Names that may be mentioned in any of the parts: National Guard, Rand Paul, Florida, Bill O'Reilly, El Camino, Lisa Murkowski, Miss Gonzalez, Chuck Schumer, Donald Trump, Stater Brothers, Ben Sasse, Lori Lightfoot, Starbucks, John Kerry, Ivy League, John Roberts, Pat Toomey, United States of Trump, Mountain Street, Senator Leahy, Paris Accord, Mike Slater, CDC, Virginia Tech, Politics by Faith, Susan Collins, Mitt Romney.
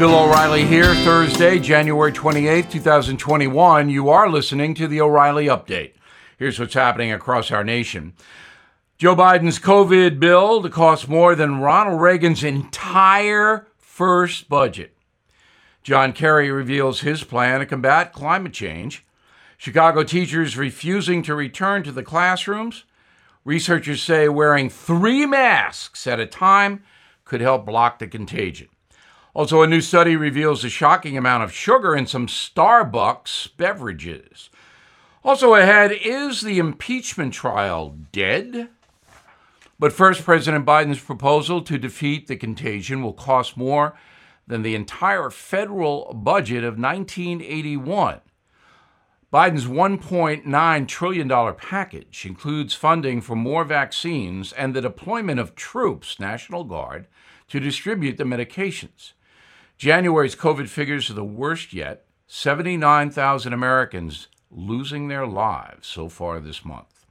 Bill O'Reilly here, Thursday, January 28th, 2021. You are listening to the O'Reilly Update. Here's what's happening across our nation. Joe Biden's COVID bill to cost more than Ronald Reagan's entire first budget. John Kerry reveals his plan to combat climate change. Chicago teachers refusing to return to the classrooms. Researchers say wearing 3 masks at a time could help block the contagion. Also, a new study reveals a shocking amount of sugar in some Starbucks beverages. Also ahead, is the impeachment trial dead? But first, President Biden's proposal to defeat the contagion will cost more than the entire federal budget of 1981. Biden's $1.9 trillion package includes funding for more vaccines and the deployment of troops, National Guard, to distribute the medications. January's COVID figures are the worst yet, 79,000 Americans losing their lives so far this month.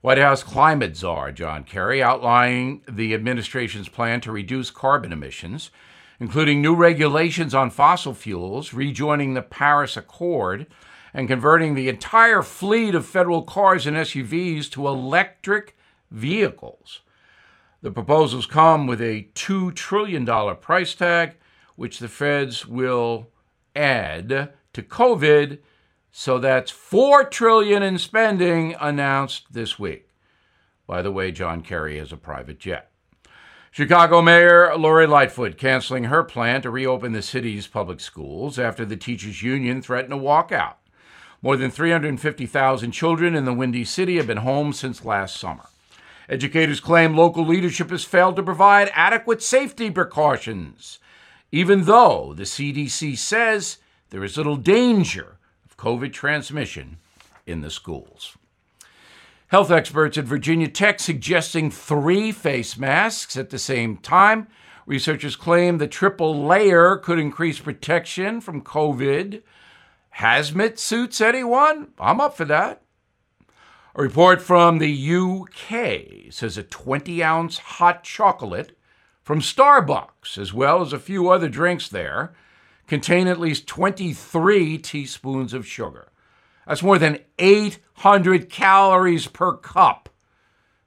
White House climate czar John Kerry outlining the administration's plan to reduce carbon emissions, including new regulations on fossil fuels, rejoining the Paris Accord, and converting the entire fleet of federal cars and SUVs to electric vehicles. The proposals come with a $2 trillion price tag, which the feds will add to COVID, so that's $4 trillion in spending announced this week. By the way, John Kerry has a private jet. Chicago Mayor Lori Lightfoot canceling her plan to reopen the city's public schools after the teachers' union threatened to walk out. More than 350,000 children in the Windy City have been home since last summer. Educators claim local leadership has failed to provide adequate safety precautions, even though the CDC says there is little danger of COVID transmission in the schools. Health experts at Virginia Tech suggesting 3 face masks at the same time. Researchers claim the triple layer could increase protection from COVID. Hazmat suits, anyone? I'm up for that. A report from the UK says a 20-ounce hot chocolate from Starbucks, as well as a few other drinks there, contain at least 23 teaspoons of sugar. That's more than 800 calories per cup.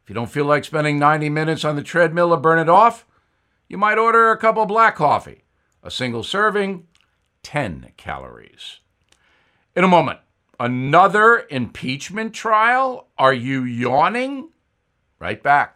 If you don't feel like spending 90 minutes on the treadmill to burn it off, you might order a cup of black coffee. A single serving, 10 calories. In a moment, another impeachment trial? Are you yawning? Right back.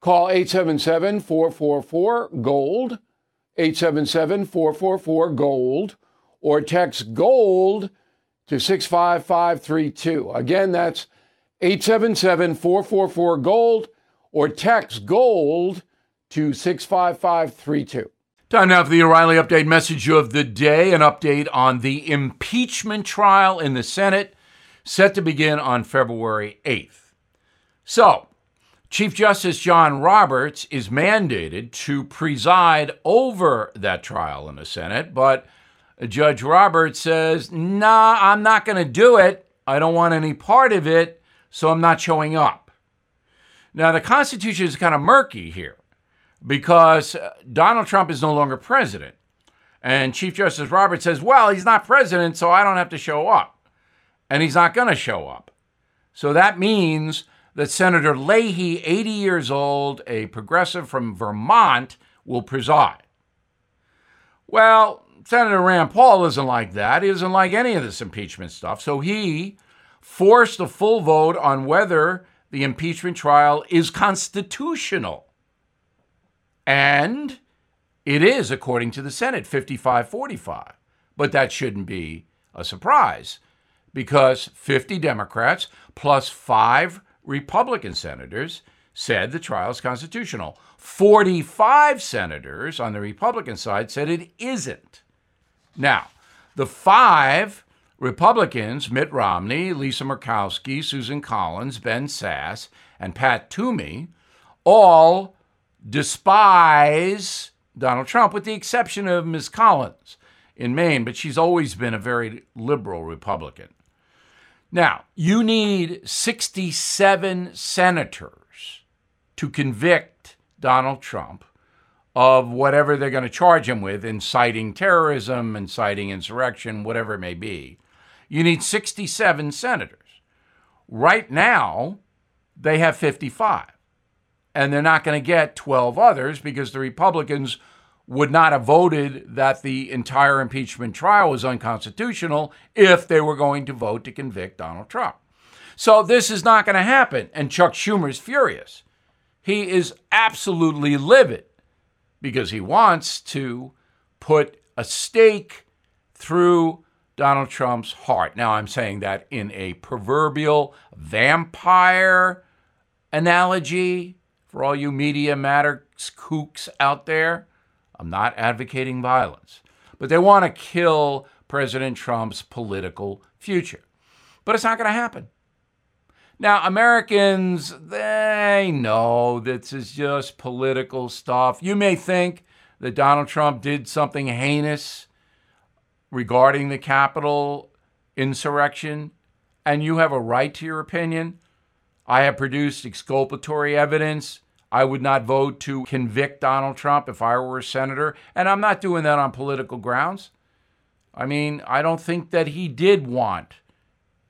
Call 877-444-GOLD, 877-444-GOLD, or text GOLD to 65532. Again, that's 877-444-GOLD, or text GOLD to 65532. Time now for the O'Reilly Update message of the day, an update on the impeachment trial in the Senate, set to begin on February 8th. So, Chief Justice John Roberts is mandated to preside over that trial in the Senate, but Judge Roberts says, nah, I'm not going to do it. I don't want any part of it, so I'm not showing up. Now, the Constitution is kind of murky here because Donald Trump is no longer president, and Chief Justice Roberts says, well, he's not president, so I don't have to show up. And he's not going to show up. So that means that Senator Leahy, 80 years old, a progressive from Vermont, will preside. Well, Senator Rand Paul isn't like that. He doesn't like any of this impeachment stuff. So he forced a full vote on whether the impeachment trial is constitutional. And it is, according to the Senate, 55-45. But that shouldn't be a surprise, because 50 Democrats plus 5 Republican senators said the trial is constitutional. 45 senators on the Republican side said it isn't. Now, the 5 Republicans, Mitt Romney, Lisa Murkowski, Susan Collins, Ben Sasse, and Pat Toomey, all despise Donald Trump, with the exception of Ms. Collins in Maine, but she's always been a very liberal Republican. Now, you need 67 senators to convict Donald Trump of whatever they're going to charge him with, inciting terrorism, inciting insurrection, whatever it may be. You need 67 senators. Right now, they have 55. And they're not going to get 12 others because the Republicans would not have voted that the entire impeachment trial was unconstitutional if they were going to vote to convict Donald Trump. So this is not going to happen. And Chuck Schumer is furious. He is absolutely livid because he wants to put a stake through Donald Trump's heart. Now, I'm saying that in a proverbial vampire analogy for all you media matter kooks out there. I'm not advocating violence, but they want to kill President Trump's political future. But it's not going to happen. Now, Americans, they know this is just political stuff. You may think that Donald Trump did something heinous regarding the Capitol insurrection, and you have a right to your opinion. I have produced exculpatory evidence. I would not vote to convict Donald Trump if I were a senator, and I'm not doing that on political grounds. I mean, I don't think that he did want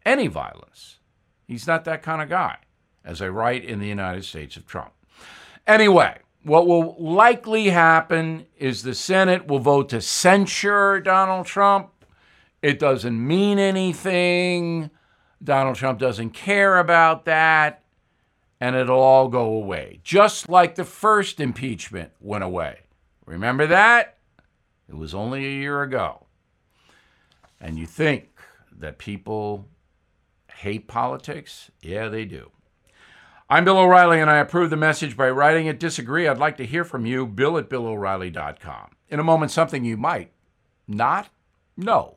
any violence. He's not that kind of guy, as I write in the United States of Trump. Anyway, what will likely happen is the Senate will vote to censure Donald Trump. It doesn't mean anything. Donald Trump doesn't care about that. And it'll all go away, just like the first impeachment went away. Remember that? It was only a year ago. And you think that people hate politics? Yeah, they do. I'm Bill O'Reilly, and I approve the message by writing it. Disagree? I'd like to hear from you. Bill at BillO'Reilly.com. In a moment, something you might not know.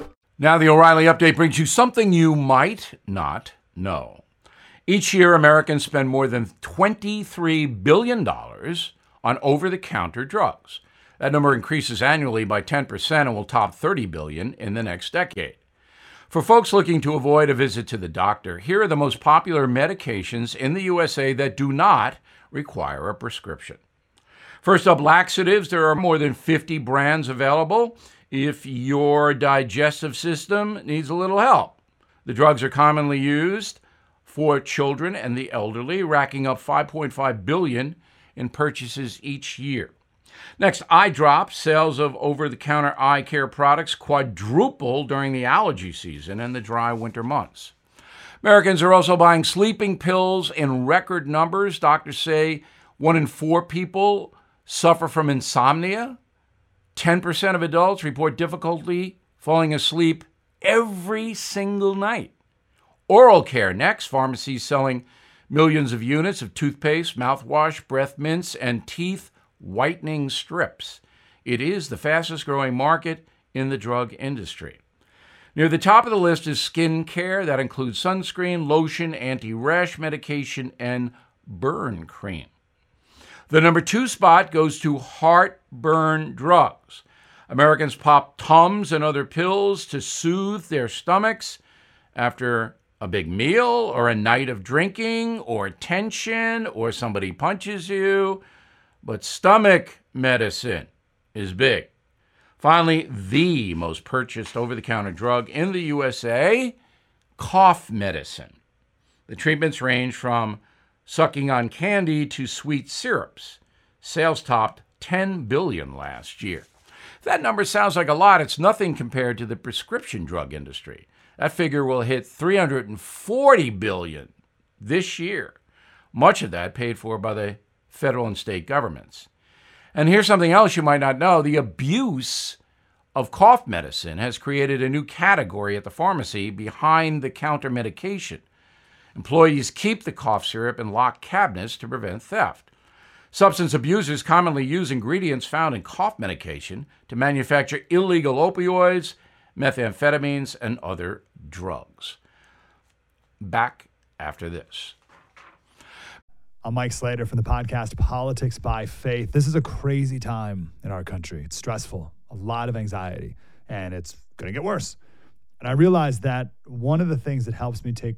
Now the O'Reilly Update brings you something you might not know. Each year, Americans spend more than $23 billion on over-the-counter drugs. That number increases annually by 10% and will top $30 billion in the next decade. For folks looking to avoid a visit to the doctor, here are the most popular medications in the USA that do not require a prescription. First up, laxatives. There are more than 50 brands available. If your digestive system needs a little help, the drugs are commonly used for children and the elderly, racking up $5.5 billion in purchases each year. Next, eye drops. Sales of over-the-counter eye care products quadruple during the allergy season and the dry winter months. Americans are also buying sleeping pills in record numbers. Doctors say 1 in 4 people suffer from insomnia. 10% of adults report difficulty falling asleep every single night. Oral care next. Pharmacies selling millions of units of toothpaste, mouthwash, breath mints, and teeth whitening strips. It is the fastest growing market in the drug industry. Near the top of the list is skin care. That includes sunscreen, lotion, anti-rash medication, and burn cream. The number 2 spot goes to heartburn drugs. Americans pop Tums and other pills to soothe their stomachs after a big meal or a night of drinking or tension or somebody punches you. But stomach medicine is big. Finally, the most purchased over-the-counter drug in the USA, cough medicine. The treatments range from sucking on candy to sweet syrups. Sales topped $10 billion last year. If that number sounds like a lot, it's nothing compared to the prescription drug industry. That figure will hit $340 billion this year, much of that paid for by the federal and state governments. And here's something else you might not know. The abuse of cough medicine has created a new category at the pharmacy, behind-the-counter medication. Employees keep the cough syrup in locked cabinets to prevent theft. Substance abusers commonly use ingredients found in cough medication to manufacture illegal opioids, methamphetamines, and other drugs. Back after this. I'm Mike Slater from the podcast Politics by Faith. This is a crazy time in our country. It's stressful, a lot of anxiety, and it's going to get worse. And I realized that one of the things that helps me take